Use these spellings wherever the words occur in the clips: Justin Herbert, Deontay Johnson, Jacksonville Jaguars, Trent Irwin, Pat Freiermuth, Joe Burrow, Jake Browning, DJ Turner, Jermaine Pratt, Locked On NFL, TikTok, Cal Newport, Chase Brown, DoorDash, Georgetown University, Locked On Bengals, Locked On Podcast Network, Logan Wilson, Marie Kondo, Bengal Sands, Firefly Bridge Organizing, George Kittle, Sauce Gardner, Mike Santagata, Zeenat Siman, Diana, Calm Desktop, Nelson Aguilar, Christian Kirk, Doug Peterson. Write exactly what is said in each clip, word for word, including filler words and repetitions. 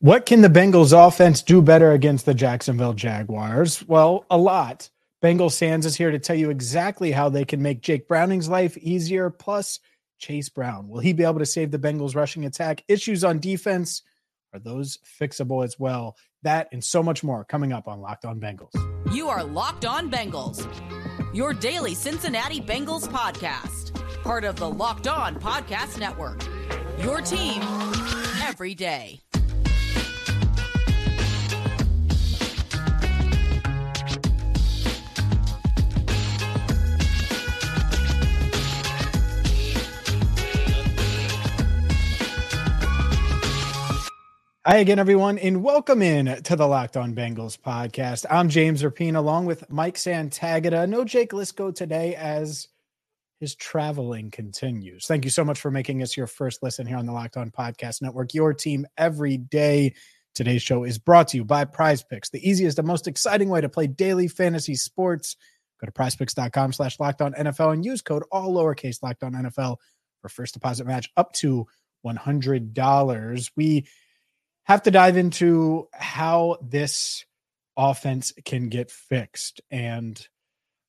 What can the Bengals offense do better against the Jacksonville Jaguars? Well, a lot. Bengal Sands is here to tell you exactly how they can make Jake Browning's life easier. Plus, Chase Brown. Will he be able to save the Bengals' rushing attack? Issues on defense, are those fixable as well? That and so much more coming up on Locked On Bengals. You are Locked On Bengals, your daily Cincinnati Bengals podcast. Part of the Locked On Podcast Network, your team every day. Hi again, everyone, and welcome in to the Locked On Bengals podcast. I'm James Rapien, along with Mike Santagata. No Jake Lisco today as his traveling continues. Thank you so much for making us your first listen here on the Locked On Podcast Network, your team every day. Today's show is brought to you by PrizePicks, the easiest and most exciting way to play daily fantasy sports. Go to PrizePicks.com slash Locked On NFL and use code all lowercase Locked On N F L for first deposit match up to one hundred dollars. We have to dive into how this offense can get fixed. And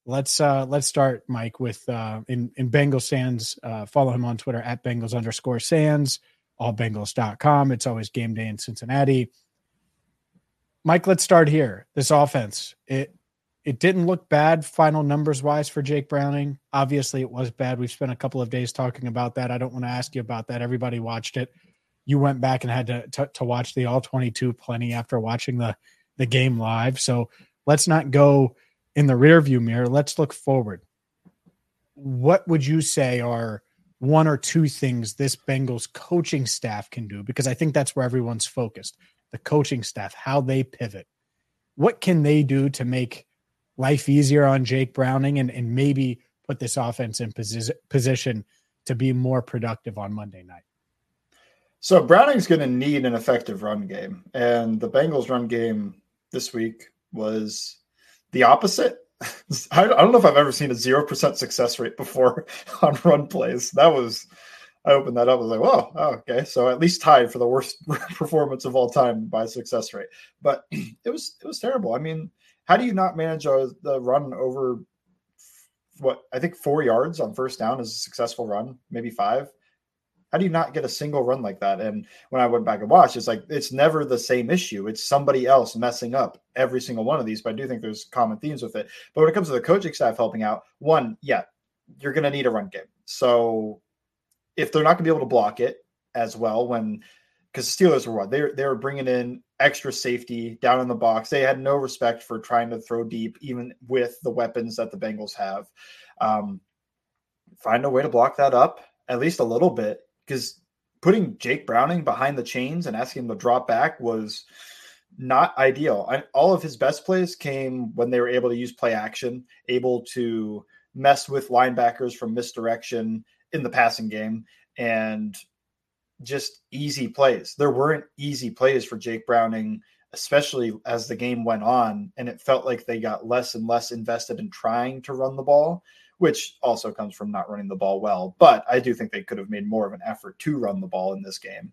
let's uh, let's start, Mike, with uh, in, in Bengal Sands. Uh, follow him on Twitter at Bengals underscore Sands, all Bengals dot com. It's always game day in Cincinnati. Mike, let's start here. This offense, it it didn't look bad final numbers-wise for Jake Browning. Obviously, it was bad. We've spent a couple of days talking about that. I don't want to ask you about that. Everybody watched it. You went back and had to, to to watch the all twenty-two plenty after watching the, the game live. So let's not go in the rearview mirror. Let's look forward. What would you say are one or two things this Bengals coaching staff can do? Because I think that's where everyone's focused, the coaching staff, how they pivot. What can they do to make life easier on Jake Browning and, and maybe put this offense in posi- position to be more productive on Monday night? So Browning's going to need an effective run game, and the Bengals' run game this week was the opposite. I don't know if I've ever seen a zero percent success rate before on run plays. That was, I opened that up. I was like, whoa, oh, okay. So at least tied for the worst performance of all time by success rate, but it was, it was terrible. I mean, how do you not manage a, the run over what I think four yards on first down is a successful run, maybe five. How do you not get a single run like that? And when I went back and watched, it's like, it's never the same issue. It's somebody else messing up every single one of these, but I do think there's common themes with it. But when it comes to the coaching staff helping out, one, yeah, you're going to need a run game. So if they're not going to be able to block it as well, when, because the Steelers were what? They, they were bringing in extra safety down in the box. They had no respect for trying to throw deep, even with the weapons that the Bengals have. Um, find a way to block that up at least a little bit. Because putting Jake Browning behind the chains and asking him to drop back was not ideal. I, all of his best plays came when they were able to use play action, able to mess with linebackers from misdirection in the passing game, and just easy plays. There weren't easy plays for Jake Browning, especially as the game went on, and it felt like they got less and less invested in trying to run the ball, which also comes from not running the ball well. But I do think they could have made more of an effort to run the ball in this game.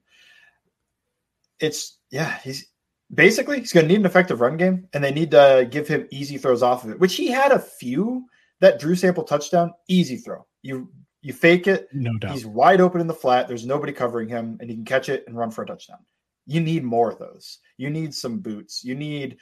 It's, yeah, he's basically, he's going to need an effective run game, and they need to give him easy throws off of it, which he had a few. That Drew Sample touchdown, easy throw. You you fake it. No doubt. He's wide open in the flat. There's nobody covering him, and he can catch it and run for a touchdown. You need more of those. You need some boots. You need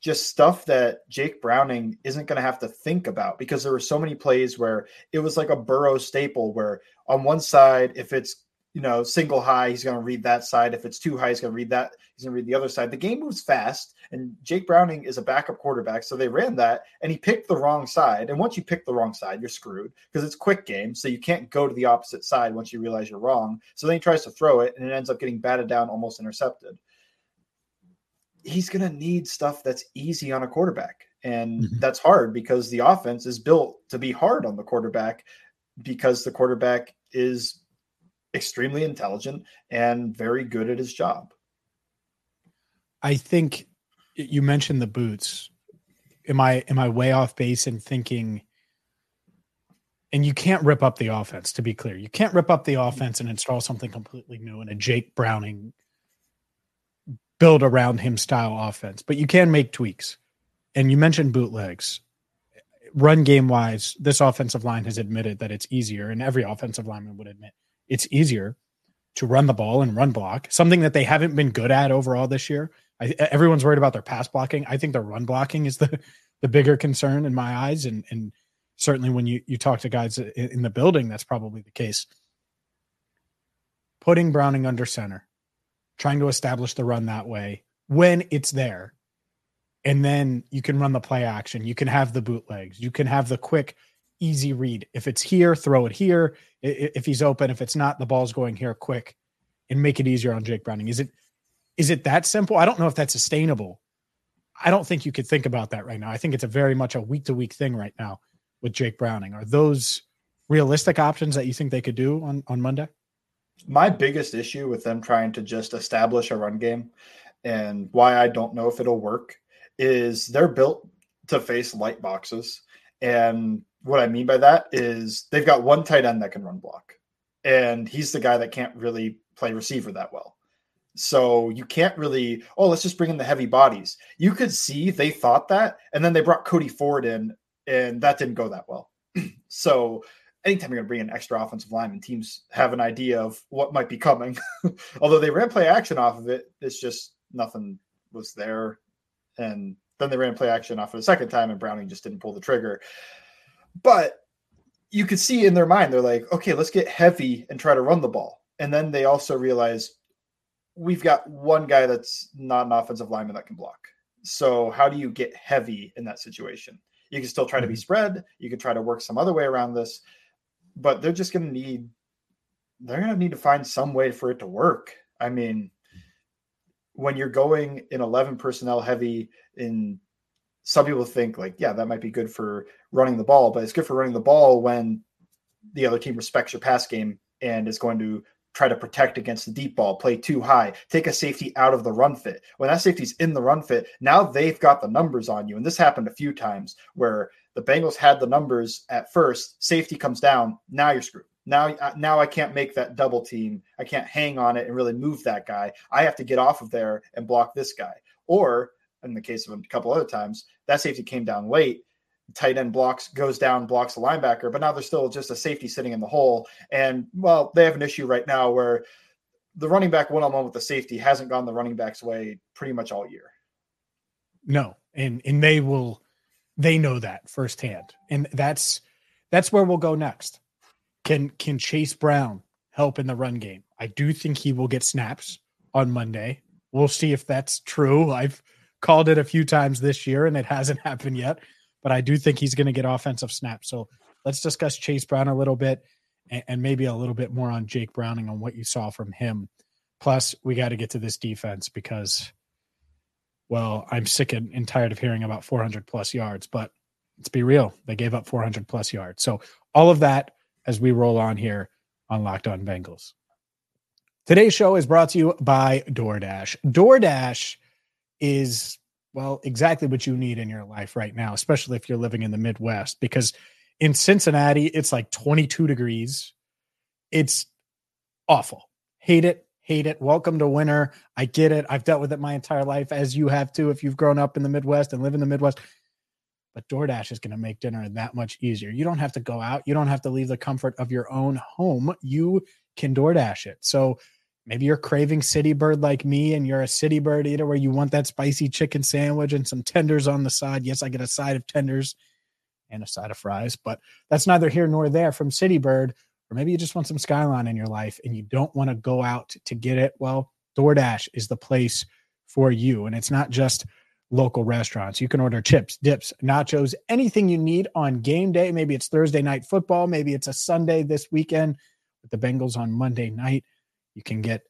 just stuff that Jake Browning isn't going to have to think about, because there were so many plays where it was like a Burrow staple where on one side, if it's, you know, single high, he's going to read that side. If it's too high, he's going to read that. He's going to read the other side. The game moves fast, and Jake Browning is a backup quarterback. So they ran that, and he picked the wrong side. And once you pick the wrong side, you're screwed because it's quick game. So you can't go to the opposite side once you realize you're wrong. So then he tries to throw it, and it ends up getting batted down, almost intercepted. He's going to need stuff that's easy on a quarterback. And mm-hmm. that's hard because the offense is built to be hard on the quarterback, because the quarterback is extremely intelligent and very good at his job. I think you mentioned the boots. Am I, am I way off base in thinking, and you can't rip up the offense, to be clear, you can't rip up the offense and install something completely new in a Jake Browning build around him style offense, but you can make tweaks. And you mentioned bootlegs. Run game wise, this offensive line has admitted that it's easier, and every offensive lineman would admit it's easier to run the ball and run block, something that they haven't been good at overall this year. I, everyone's worried about their pass blocking. I think their run blocking is the, the bigger concern in my eyes. And, and certainly when you, you talk to guys in, in the building, that's probably the case. Putting Browning under center, trying to establish the run that way when it's there. And then you can run the play action. You can have the bootlegs. You can have the quick, easy read. If it's here, throw it here. If he's open, if it's not, the ball's going here quick, and make it easier on Jake Browning. Is it, is it that simple? I don't know if that's sustainable. I don't think you could think about that right now. I think it's a very much a week to week thing right now with Jake Browning. Are those realistic options that you think they could do on, on Monday? My biggest issue with them trying to just establish a run game, and why I don't know if it'll work, is they're built to face light boxes. And what I mean by that is they've got one tight end that can run block, and he's the guy that can't really play receiver that well. So you can't really, oh, let's just bring in the heavy bodies. You could see they thought that, and then they brought Cody Ford in, and that didn't go that well. So anytime you're going to bring an extra offensive lineman, teams have an idea of what might be coming. Although they ran play action off of it, it's just nothing was there. And then they ran play action off for the second time, and Browning just didn't pull the trigger. But you could see in their mind, they're like, okay, let's get heavy and try to run the ball. And then they also realize we've got one guy that's not an offensive lineman that can block. So how do you get heavy in that situation? You can still try to be spread. You can try to work some other way around this, but they're just going to need, they're going to need to find some way for it to work. I mean, when you're going in eleven personnel heavy, in some people think like, yeah, that might be good for running the ball, but it's good for running the ball when the other team respects your pass game and is going to try to protect against the deep ball, play too high, take a safety out of the run fit. When that safety's in the run fit, now they've got the numbers on you. And this happened a few times where the Bengals had the numbers at first, safety comes down, now you're screwed. Now, now I can't make that double team. I can't hang on it and really move that guy. I have to get off of there and block this guy. Or in the case of a couple other times, that safety came down late. Tight end blocks, goes down, blocks the linebacker, but now there's still just a safety sitting in the hole. And well, they have an issue right now where the running back one-on-one with the safety hasn't gone the running back's way pretty much all year. No. And, and they will, they know that firsthand. And that's, that's where we'll go next. Can can Chase Brown help in the run game? I do think he will get snaps on Monday. We'll see if that's true. I've called it a few times this year, and it hasn't happened yet. But I do think he's going to get offensive snaps. So let's discuss Chase Brown a little bit, and, and maybe a little bit more on Jake Browning, on what you saw from him. Plus, we got to get to this defense because, well, I'm sick and, and tired of hearing about four hundred plus yards. But let's be real. They gave up four hundred plus yards. So all of that, as we roll on here on Locked On Bengals. Today's show is brought to you by DoorDash. DoorDash is, well, exactly what you need in your life right now, especially if you're living in the Midwest, because in Cincinnati, it's like twenty-two degrees. It's awful. Hate it. Hate it. Welcome to winter. I get it. I've dealt with it my entire life, as you have too, if you've grown up in the Midwest and live in the Midwest. But DoorDash is going to make dinner that much easier. You don't have to go out. You don't have to leave the comfort of your own home. You can DoorDash it. So maybe you're craving City Bird like me, and you're a City Bird eater where you want that spicy chicken sandwich and some tenders on the side. Yes, I get a side of tenders and a side of fries, but that's neither here nor there from City Bird. Or maybe you just want some skyline in your life and you don't want to go out to get it. Well, DoorDash is the place for you. And it's not just local restaurants. You can order chips, dips, nachos, anything you need on game day. Maybe it's Thursday night football. Maybe it's a Sunday this weekend with the Bengals on Monday night. You can get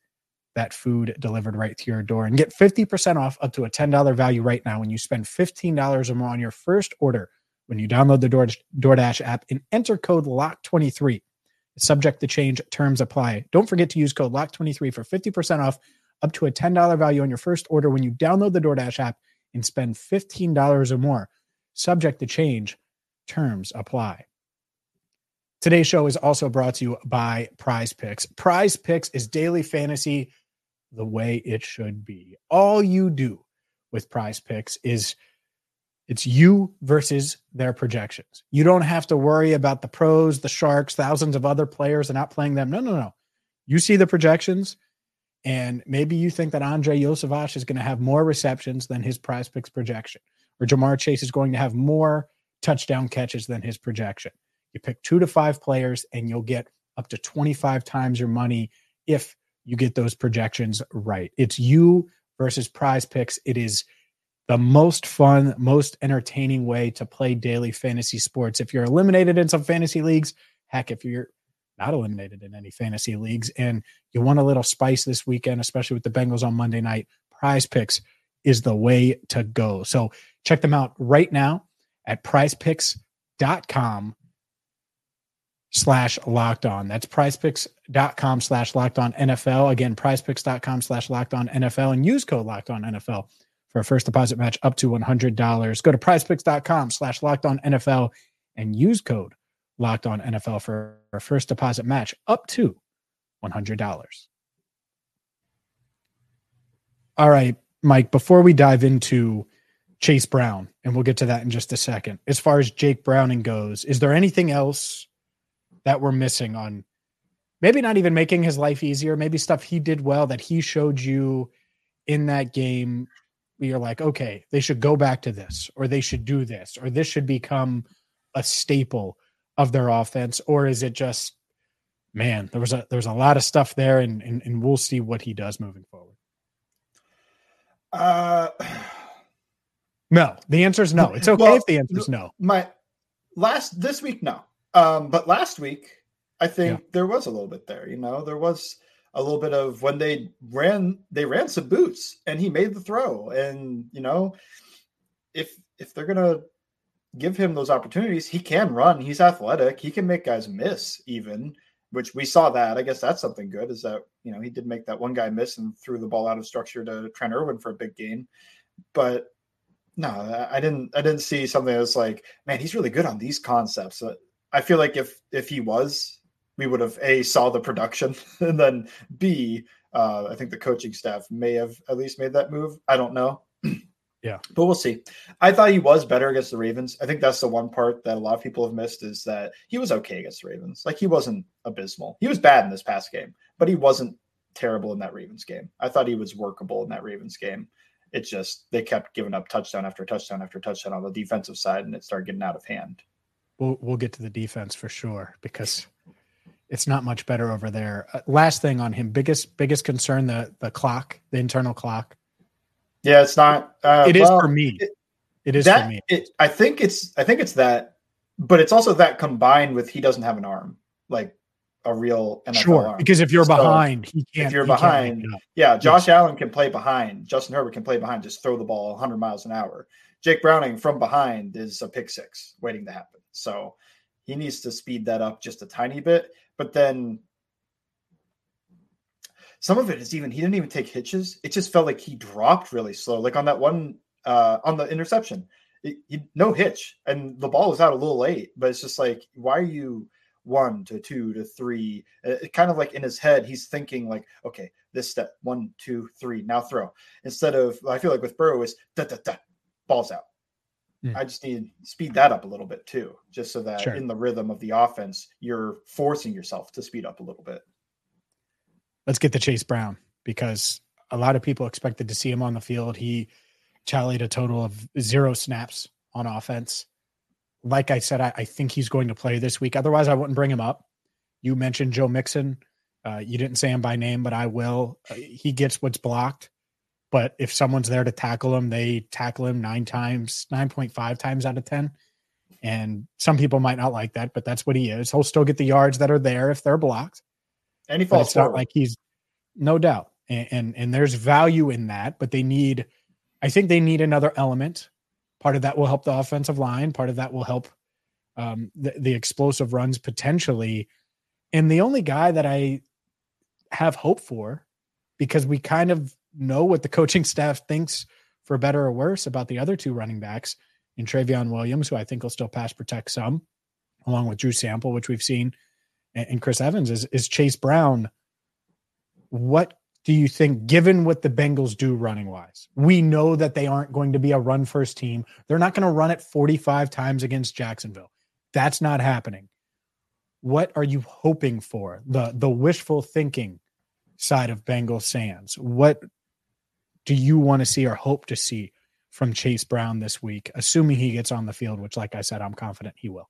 that food delivered right to your door and get fifty percent off up to a ten dollars value right now when you spend fifteen dollars or more on your first order when you download the Door, DoorDash app and enter code lock twenty-three. It's subject to change. Terms apply. Don't forget to use code lock twenty-three for fifty percent off up to a ten dollars value on your first order when you download the DoorDash app and spend fifteen dollars or more. Subject to change. Terms apply. Today's show is also brought to you by PrizePicks. PrizePicks is daily fantasy the way it should be. All you do with Prize Picks is it's you versus their projections. You don't have to worry about the pros, the sharks, thousands of other players and not playing them. No, no, no. You see the projections, and maybe you think that Andre Josevich is going to have more receptions than his Prize Picks projection, or Jamar Chase is going to have more touchdown catches than his projection. You pick two to five players, and you'll get up to twenty-five times your money if you get those projections right. It's you versus Prize Picks. It is the most fun, most entertaining way to play daily fantasy sports. If you're eliminated in some fantasy leagues, heck, if you're not eliminated in any fantasy leagues and you want a little spice this weekend, especially with the Bengals on Monday night, Prize Picks is the way to go. So check them out right now at prize picks dot com slash locked on. That's prize picks dot com slash locked on N F L. Again, prize picks dot com slash locked on N F L, and use code locked on N F L for a first deposit match up to one hundred dollars. Go to prize picks dot com slash locked on N F L and use code locked on N F L for a first deposit match up to one hundred dollars. All right, Mike, before we dive into Chase Brown, and we'll get to that in just a second, as far as Jake Browning goes, is there anything else that we're missing on maybe not even making his life easier, maybe stuff he did well that he showed you in that game where you're like, okay, they should go back to this, or they should do this, or this should become a staple of their offense? Or is it just, man, there was a, there was a lot of stuff there, and, and, and we'll see what he does moving forward? Uh, No, the answer is no. It's okay well, if the answer is no. My last this week, no. Um, but last week, I think yeah. there was a little bit there. You know, there was a little bit of when they ran, they ran some boots, and he made the throw. And you know, if if they're gonna give him those opportunities, he can run. He's athletic. He can make guys miss, even, which we saw that. I guess that's something good, is that, you know, he did make that one guy miss and threw the ball out of structure to Trent Irwin for a big gain, but. No, I didn't. I didn't see something that's like, man, he's really good on these concepts. I feel like if if he was, we would have A, saw the production, and then B, uh, I think the coaching staff may have at least made that move. I don't know. Yeah, but we'll see. I thought he was better against the Ravens. I think that's the one part that a lot of people have missed, is that he was okay against the Ravens. Like, he wasn't abysmal. He was bad in this past game, but he wasn't terrible in that Ravens game. I thought he was workable in that Ravens game. It's just they kept giving up touchdown after touchdown after touchdown on the defensive side, and it started getting out of hand. We'll, we'll get to the defense for sure, because it's not much better over there. Uh, last thing on him, biggest biggest concern, the the clock, the internal clock. Yeah, it's not. Uh, it is well, for me. It, it is that, for me. It, I think it's I think it's that, but it's also that combined with he doesn't have an arm, like a real N F L sure arm. Because if you're so behind, he can't. If you're behind, yeah, Josh yes. Allen can play behind. Justin Herbert can play behind. Just throw the ball one hundred miles an hour. Jake Browning from behind is a pick six waiting to happen. So he needs to speed that up just a tiny bit. But then some of it is even he didn't even take hitches. It just felt like he dropped really slow. Like on that one uh, on the interception, it, it, no hitch, and the ball was out a little late. But it's just like, why are you? One to two to three, it kind of like in his head, he's thinking like, okay, this step, one, two, three, now throw. Instead of, I feel like with Burrow is da, da, da, balls out. Mm. I just need to speed that up a little bit too, just so that sure. in the rhythm of the offense, you're forcing yourself to speed up a little bit. Let's get to Chase Brown, because a lot of people expected to see him on the field. He tallied a total of zero snaps on offense. Like I said, I, I think he's going to play this week. Otherwise, I wouldn't bring him up. You mentioned Joe Mixon. Uh, you didn't say him by name, but I will. Uh, he gets what's blocked. But if someone's there to tackle him, they tackle him nine times, nine point five times out of ten. And some people might not like that, but that's what he is. He'll still get the yards that are there if they're blocked. And he falls forward. It's not like he's, no doubt. And, and, and there's value in that, but they need, I think they need another element. Part of that will help the offensive line. Part of that will help um, the, the explosive runs potentially. And the only guy that I have hope for, because we kind of know what the coaching staff thinks for better or worse about the other two running backs, in Trevion Williams, who I think will still pass protect some, along with Drew Sample, which we've seen, and, and Chris Evans, is, is Chase Brown. What do you think, given what the Bengals do running-wise? We know that they aren't going to be a run-first team. They're not going to run it forty-five times against Jacksonville. That's not happening. What are you hoping for? The the wishful thinking side of Bengal Sands. What do you want to see or hope to see from Chase Brown this week, assuming he gets on the field, which, like I said, I'm confident he will?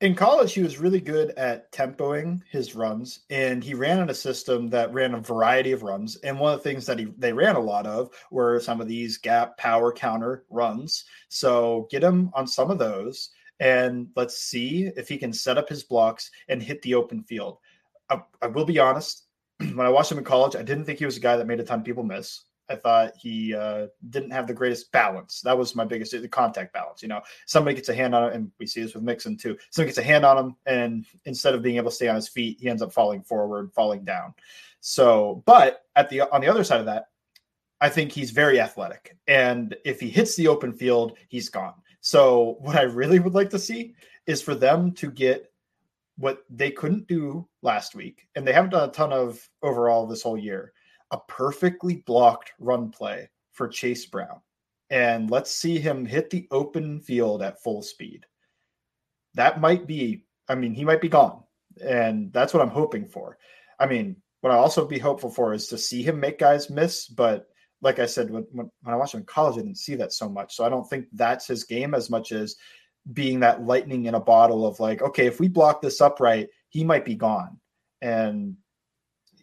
In college, he was really good at tempoing his runs, and he ran in a system that ran a variety of runs. And one of the things that he, they ran a lot of were some of these gap power counter runs. So get him on some of those, and let's see if he can set up his blocks and hit the open field. I, I will be honest, when I watched him in college, I didn't think he was a guy that made a ton of people miss. I thought he uh, didn't have the greatest balance. That was my biggest, the contact balance. You know, somebody gets a hand on him, and we see this with Mixon too. Somebody gets a hand on him, and instead of being able to stay on his feet, he ends up falling forward, falling down. So, but at the on the other side of that, I think he's very athletic, and if he hits the open field, he's gone. So, what I really would like to see is for them to get what they couldn't do last week, and they haven't done a ton of overall this whole year. A perfectly blocked run play for Chase Brown. And let's see him hit the open field at full speed. That might be, I mean, he might be gone. And that's what I'm hoping for. I mean, what I'll also be hopeful for is to see him make guys miss. But like I said, when, when I watched him in college, I didn't see that so much. So I don't think that's his game as much as being that lightning in a bottle of like, okay, if we block this upright, he might be gone. And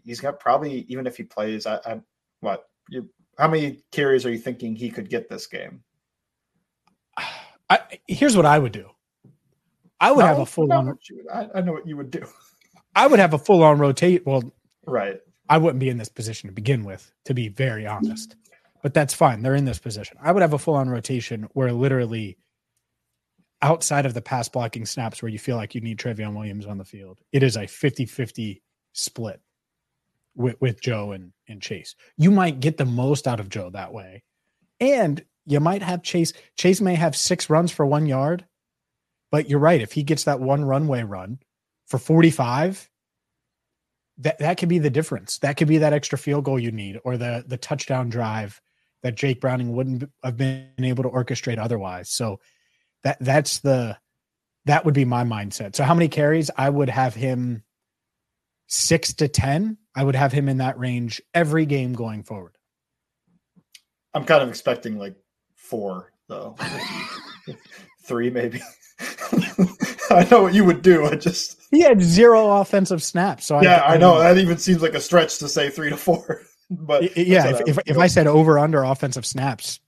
he's got probably, even if he plays, I, I what? You, how many carries are you thinking he could get this game? I, here's what I would do. I would no, have a full on. I, I know what you would do. I would have a full on rotate. Well, right. I wouldn't be in this position to begin with, to be very honest. But that's fine. They're in this position. I would have a full on rotation where literally, outside of the pass blocking snaps, where you feel like you need Trevion Williams on the field, it is a fifty-fifty split. With, with Joe and, and Chase. You might get the most out of Joe that way. And you might have Chase. Chase may have six runs for one yard, but you're right. If he gets that one runway run for forty-five, that, that could be the difference. That could be that extra field goal you need, or the, the touchdown drive that Jake Browning wouldn't have been able to orchestrate otherwise. So that that's the, that would be my mindset. So how many carries? I would have him six to ten. I would have him in that range every game going forward. I'm kind of expecting like four, though. Three, maybe. I know what you would do. I just he had zero offensive snaps. So yeah, I, I know that even seems like a stretch to say three to four. But yeah, if if, if I said over under offensive snaps,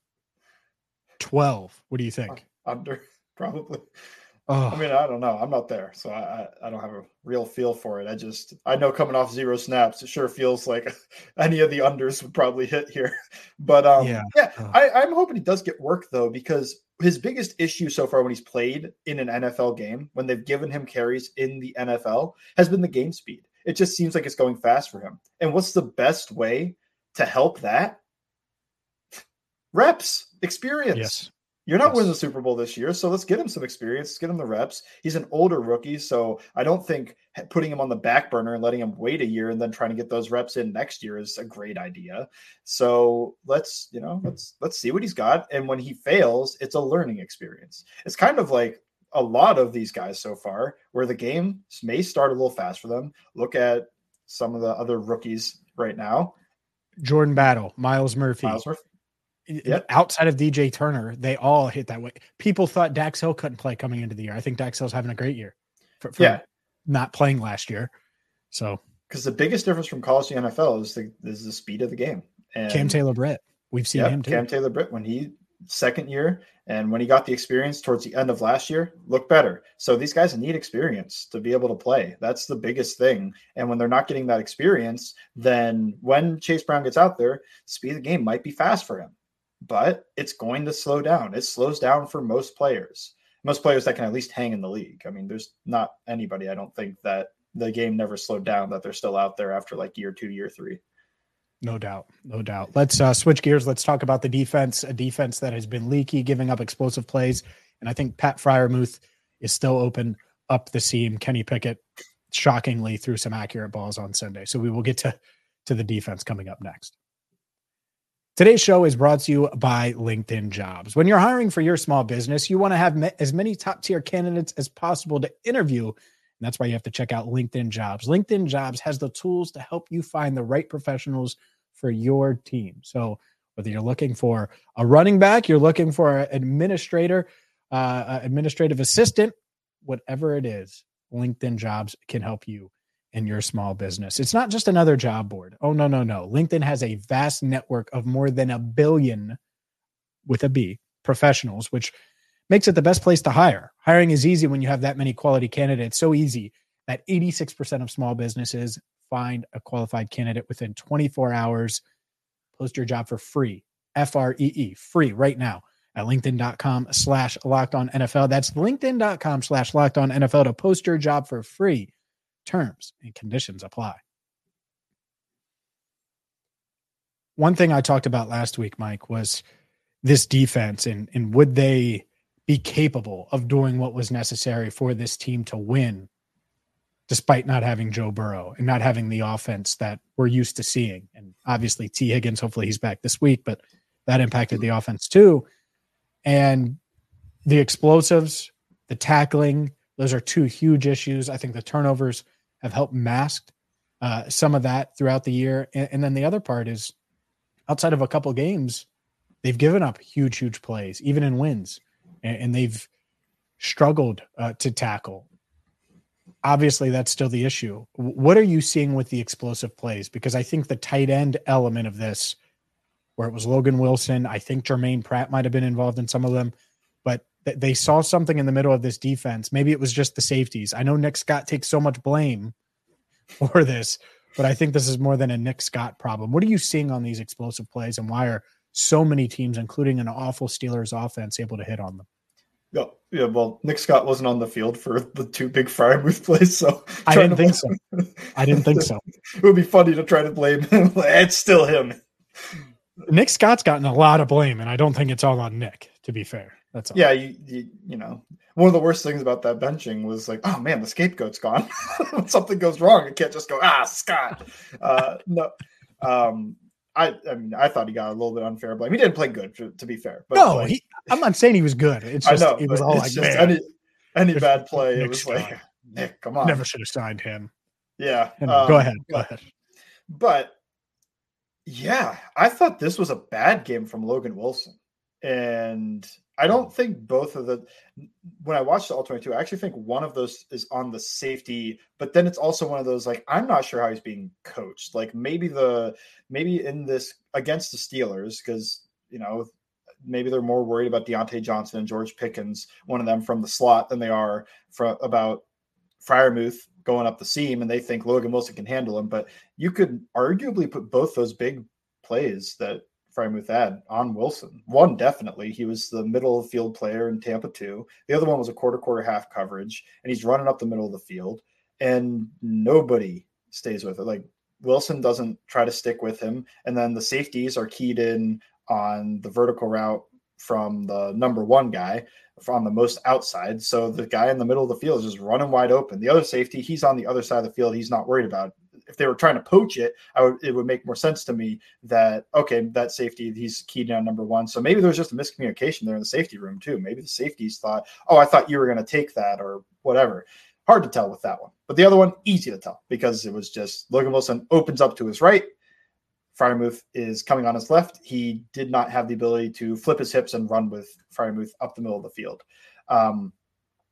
twelve. What do you think? Under, probably. Oh. I mean, I don't know. I'm not there, so I, I don't have a real feel for it. I just, I know coming off zero snaps, it sure feels like any of the unders would probably hit here. But um, yeah, yeah oh. I, I'm hoping he does get work, though, because his biggest issue so far when he's played in an N F L game, when they've given him carries in the N F L, has been the game speed. It just seems like it's going fast for him. And what's the best way to help that? Reps, experience. Yes. You're not yes. winning the Super Bowl this year, so let's get him some experience. Let's get him the reps. He's an older rookie, so I don't think putting him on the back burner and letting him wait a year and then trying to get those reps in next year is a great idea. So let's, you know, let's let's see what he's got. And when he fails, it's a learning experience. It's kind of like a lot of these guys so far, where the game may start a little fast for them. Look at some of the other rookies right now: Jordan Battle, Miles Murphy. Miles Murphy. Yep. Outside of D J Turner, they all hit that way. People thought Dax Hill couldn't play coming into the year. I think Dax Hill's having a great year for, for yeah. not playing last year. So, because the biggest difference from college to N F L is the is the speed of the game. And Cam Taylor-Britt, we've seen yep, him too. Cam Taylor-Britt, when he second year and when he got the experience towards the end of last year, looked better. So these guys need experience to be able to play. That's the biggest thing. And when they're not getting that experience, then when Chase Brown gets out there, speed of the game might be fast for him. But it's going to slow down. It slows down for most players, most players that can at least hang in the league. I mean, there's not anybody, I don't think, that the game never slowed down, that they're still out there after like year two, year three. No doubt. No doubt. Let's uh, switch gears. Let's talk about the defense, a defense that has been leaky, giving up explosive plays. And I think Pat Freiermuth is still open up the seam. Kenny Pickett shockingly threw some accurate balls on Sunday. So we will get to to the defense coming up next. Today's show is brought to you by LinkedIn Jobs. When you're hiring for your small business, you want to have as many top-tier candidates as possible to interview, and that's why you have to check out LinkedIn Jobs. LinkedIn Jobs has the tools to help you find the right professionals for your team. So whether you're looking for a running back, you're looking for an administrator, uh, administrative assistant, whatever it is, LinkedIn Jobs can help you in your small business. It's not just another job board. Oh, no, no, no. LinkedIn has a vast network of more than a billion, with a B, professionals, which makes it the best place to hire. Hiring is easy when you have that many quality candidates. So easy that eighty-six percent of small businesses find a qualified candidate within twenty-four hours. Post your job for free, F R E E, free right now at linkedin.com slash locked on NFL. That's linkedin.com slash locked on NFL to post your job for free. Terms and conditions apply. One thing I talked about last week, Mike, was this defense and, and would they be capable of doing what was necessary for this team to win despite not having Joe Burrow and not having the offense that we're used to seeing. And obviously T. Higgins, hopefully he's back this week, but that impacted the offense too. And the explosives, the tackling, those are two huge issues. I think the turnovers have helped mask uh, some of that throughout the year. And, and then the other part is outside of a couple games, they've given up huge, huge plays, even in wins, and, and they've struggled uh, to tackle. Obviously, that's still the issue. What are you seeing with the explosive plays? Because I think the tight end element of this, where it was Logan Wilson, I think Jermaine Pratt might have been involved in some of them, but they saw something in the middle of this defense. Maybe it was just the safeties. I know Nick Scott takes so much blame for this, but I think this is more than a Nick Scott problem. What are you seeing on these explosive plays, and why are so many teams, including an awful Steelers offense, able to hit on them? No, yeah, well, Nick Scott wasn't on the field for the two big Freiermuth plays, so I didn't think so. I didn't think so. It would be funny to try to blame him. It's still him. Nick Scott's gotten a lot of blame, and I don't think it's all on Nick, to be fair. That's all. Yeah, you, you you know, one of the worst things about that benching was like, oh man, the scapegoat's gone. When something goes wrong, it can't just go, ah, Scott. Uh, no, um, I I mean, I thought he got a little bit unfair blame. He didn't play good, to, to be fair. But no, like, he, I'm not saying he was good. It's just I know, it was all like, just man, any, any bad play, Nick it was Scott. Like, Nick, come on, never should have signed him. Yeah, anyway, um, go ahead, go but, ahead. But yeah, I thought this was a bad game from Logan Wilson. And I don't think both of the – when I watched the all twenty-two, I actually think one of those is on the safety, but then it's also one of those, like, I'm not sure how he's being coached. Like, maybe the maybe in this – against the Steelers, because, you know, maybe they're more worried about Deontay Johnson and George Pickens, one of them from the slot, than they are for, about Freiermuth going up the seam, and they think Logan Wilson can handle him. But you could arguably put both those big plays that – Freiermuth had on Wilson. One, definitely. He was the middle of the field player in Tampa two. The other one was a quarter, quarter, half coverage, and he's running up the middle of the field, and nobody stays with it. Like, Wilson doesn't try to stick with him. And then the safeties are keyed in on the vertical route from the number one guy on the most outside. So the guy in the middle of the field is just running wide open. The other safety, he's on the other side of the field. He's not worried about it. If they were trying to poach it, I would, it would make more sense to me that, okay, that safety, he's keyed down number one. So maybe there was just a miscommunication there in the safety room too. Maybe the safeties thought, oh, I thought you were going to take that or whatever. Hard to tell with that one. But the other one, easy to tell because it was just Logan Wilson opens up to his right. Freiermuth is coming on his left. He did not have the ability to flip his hips and run with Freiermuth up the middle of the field. Um,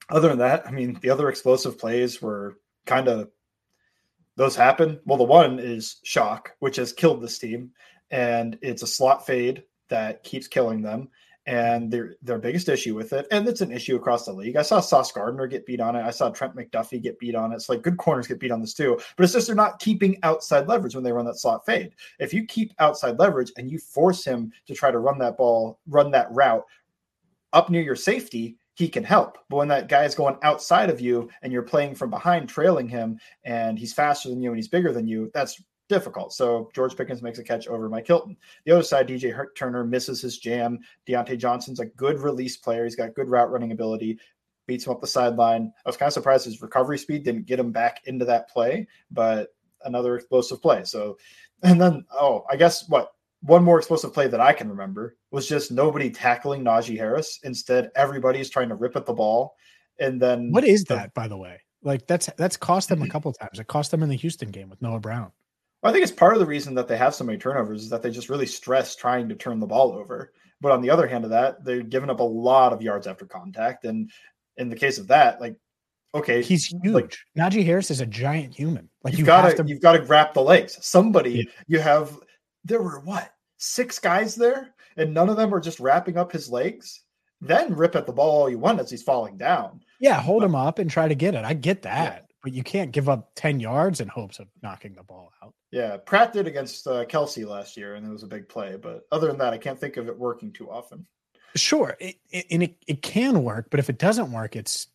other than that, I mean, the other explosive plays were kind of, those happen. Well, the one is shock, which has killed this team, and it's a slot fade that keeps killing them. And their their biggest issue with it, and it's an issue across the league. I saw Sauce Gardner get beat on it. I saw Trent McDuffie get beat on it. It's like good corners get beat on this too. But it's just they're not keeping outside leverage when they run that slot fade. If you keep outside leverage and you force him to try to run that ball, run that route up near your safety, he can help. But when that guy is going outside of you and you're playing from behind, trailing him, and he's faster than you and he's bigger than you, that's difficult. So George Pickens makes a catch over Mike Hilton. The other side, D J Turner misses his jam. Deontay Johnson's a good release player. He's got good route running ability, beats him up the sideline. I was kind of surprised his recovery speed didn't get him back into that play, but another explosive play. So And then, oh, I guess what? One more explosive play that I can remember was just nobody tackling Najee Harris. Instead, everybody's trying to rip at the ball. And then what is the, that, by the way? Like that's that's cost them a couple times. It cost them in the Houston game with Noah Brown. Well, I think it's part of the reason that they have so many turnovers is that they just really stress trying to turn the ball over. But on the other hand of that, they're giving up a lot of yards after contact. And in the case of that, like, okay, he's huge. Like, Najee Harris is a giant human. Like you've you got to you've got to grab the legs. Somebody yeah. you have. There were what six guys there, and none of them were just wrapping up his legs. Then rip at the ball all you want as he's falling down. Yeah, hold but, him up and try to get it. I get that, yeah. but you can't give up ten yards in hopes of knocking the ball out. Yeah, Pratt did against uh, Kelsey last year, and it was a big play. But other than that, I can't think of it working too often. Sure, it, it, and it, it can work, but if it doesn't work, it's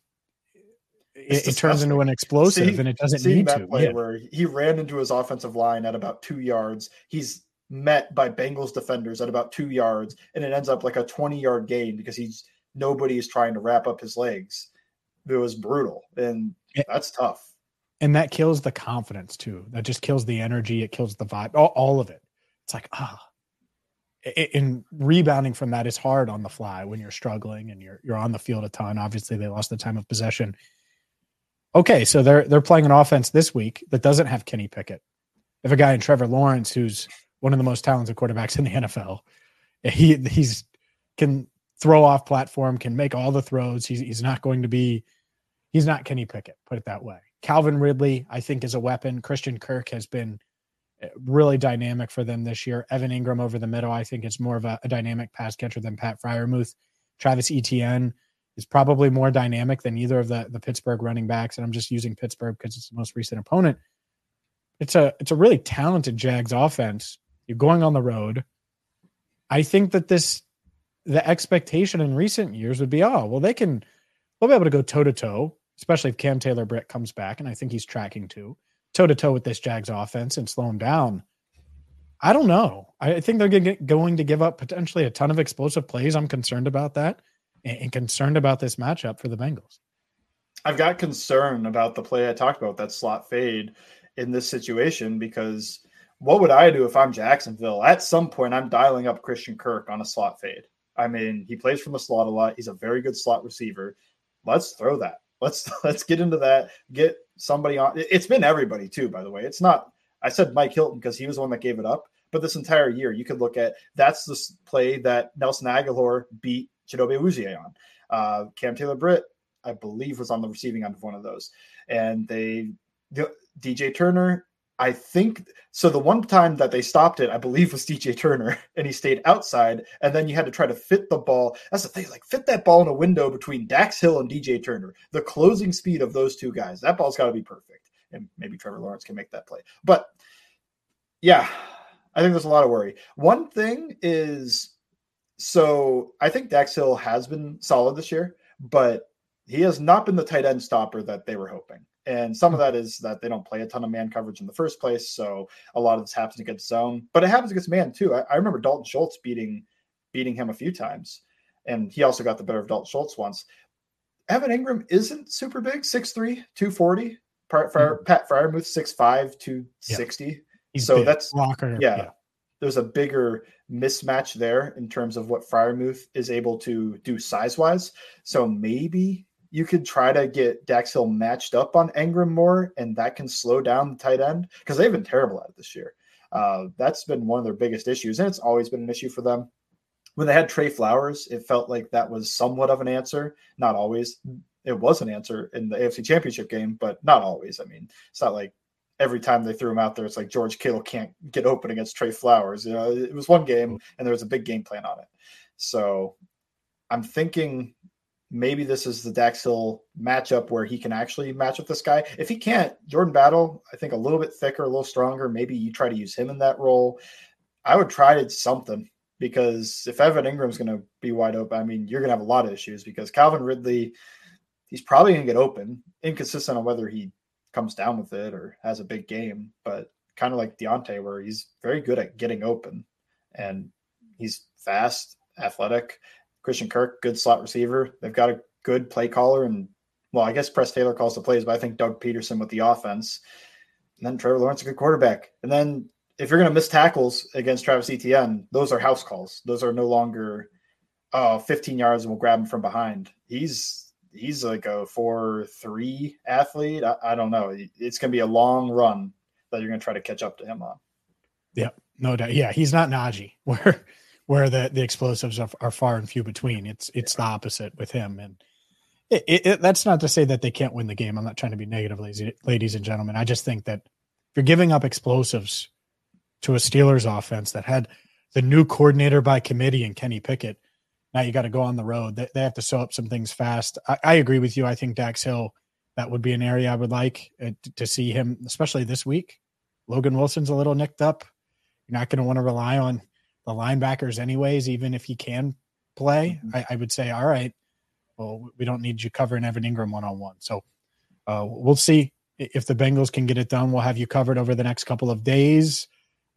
It, it turns into an explosive, see, and it doesn't need that to. Play yeah. Where he ran into his offensive line at about two yards, he's met by Bengals defenders at about two yards, and it ends up like a twenty-yard gain because he's nobody is trying to wrap up his legs. It was brutal, and yeah. that's tough. And that kills the confidence too. That just kills the energy. It kills the vibe. All, all of it. It's like ah. And rebounding from that is hard on the fly when you're struggling and you're you're on the field a ton. Obviously, they lost the time of possession. Okay, so they're they're playing an offense this week that doesn't have Kenny Pickett. They have a guy in Trevor Lawrence who's one of the most talented quarterbacks in the N F L. He he's can throw off platform, can make all the throws. He's he's not going to be he's not Kenny Pickett, put it that way. Calvin Ridley, I think, is a weapon. Christian Kirk has been really dynamic for them this year. Evan Engram over the middle, I think, is more of a, a dynamic pass catcher than Pat Freiermuth. Travis Etienne is probably more dynamic than either of the, the Pittsburgh running backs. And I'm just using Pittsburgh because it's the most recent opponent. It's a, it's a really talented Jags offense. You're going on the road. I think that this, the expectation in recent years would be, oh, well, they can, they'll be able to go toe to toe, especially if Cam Taylor-Britt comes back. And I think he's tracking to toe to toe with this Jags offense and slow him down. I don't know. I think they're going to give up potentially a ton of explosive plays. I'm concerned about that. And concerned about this matchup for the Bengals. I've got concern about the play I talked about, that slot fade in this situation, because what would I do if I'm Jacksonville? At some point, I'm dialing up Christian Kirk on a slot fade. I mean, he plays from the slot a lot. He's a very good slot receiver. Let's throw that. Let's let's get into that. Get somebody on. It's been everybody too, by the way. It's not, I said Mike Hilton because he was the one that gave it up, but this entire year you could look at, that's the play that Nelson Aguilar beat Chidobe Awuzie on. Uh, Cam Taylor-Britt, I believe, was on the receiving end of one of those. And they, the, D J Turner, I think, so the one time that they stopped it, I believe, was D J Turner, and he stayed outside, and then you had to try to fit the ball. That's the thing, like, fit that ball in a window between Dax Hill and D J Turner. The closing speed of those two guys, that ball's got to be perfect. And maybe Trevor Lawrence can make that play. But, yeah, I think there's a lot of worry. One thing is, so I think Dax Hill has been solid this year, but he has not been the tight end stopper that they were hoping. And some of that is that they don't play a ton of man coverage in the first place. So a lot of this happens against zone, but it happens against man too. I, I remember Dalton Schultz beating, beating him a few times. And he also got the better of Dalton Schultz once. Evan Engram isn't super big, six three, two forty. Pat, Fryer, Pat Freiermuth, six five, two sixty. Yeah. He's so big. That's Locker. Yeah. yeah. There's a bigger mismatch there in terms of what Freiermuth is able to do size-wise. So maybe you could try to get Dax Hill matched up on Engram more, and that can slow down the tight end because they've been terrible at it this year. Uh, that's been one of their biggest issues, and it's always been an issue for them. When they had Trey Flowers, it felt like that was somewhat of an answer. Not always. It was an answer in the A F C Championship game, but not always. I mean, it's not like every time they threw him out there, it's like George Kittle can't get open against Trey Flowers. You know, it was one game, and there was a big game plan on it. So I'm thinking maybe this is the Dax Hill matchup where he can actually match up this guy. If he can't, Jordan Battle, I think a little bit thicker, a little stronger. Maybe you try to use him in that role. I would try to something, because if Evan Ingram's going to be wide open, I mean, you're going to have a lot of issues, because Calvin Ridley, he's probably going to get open, inconsistent on whether he comes down with it or has a big game, but kind of like Deontay, where he's very good at getting open and he's fast, athletic. Christian Kirk, good slot receiver. They've got a good play caller, and well, I guess Press Taylor calls the plays, but I think Doug Peterson with the offense, and then Trevor Lawrence, a good quarterback. And then if you're going to miss tackles against Travis Etienne, those are house calls. Those are no longer uh, fifteen yards and we'll grab him from behind. He's he's like a four three athlete. I, I don't know. It's going to be a long run that you're going to try to catch up to him on. Yeah, no doubt. Yeah, he's not Najee, where where the, the explosives are, are far and few between. It's it's yeah. the opposite with him. And it, it, it, that's not to say that they can't win the game. I'm not trying to be negative, ladies and gentlemen. I just think that if you're giving up explosives to a Steelers offense that had the new coordinator by committee and Kenny Pickett, now you got to go on the road. They, they have to sew up some things fast. I, I agree with you. I think Dax Hill, that would be an area I would like uh, to, to see him, especially this week. Logan Wilson's a little nicked up. You're not going to want to rely on the linebackers anyways, even if he can play. Mm-hmm. I, I would say, all right, well, we don't need you covering Evan Engram one-on-one. So uh, we'll see if the Bengals can get it done. We'll have you covered over the next couple of days.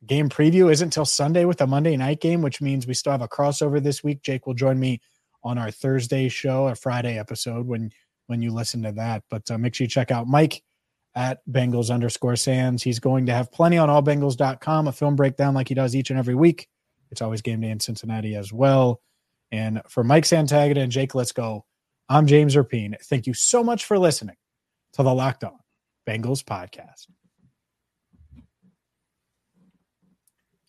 Game preview isn't until Sunday with a Monday night game, which means we still have a crossover this week. Jake will join me on our Thursday show, or Friday episode when, when you listen to that. But uh, make sure you check out Mike at Bengals underscore Sands. He's going to have plenty on all bengals dot com, a film breakdown like he does each and every week. It's always game day in Cincinnati as well. And for Mike Santagata and Jake Let's Go, I'm James Rapien. Thank you so much for listening to the Locked On Bengals podcast.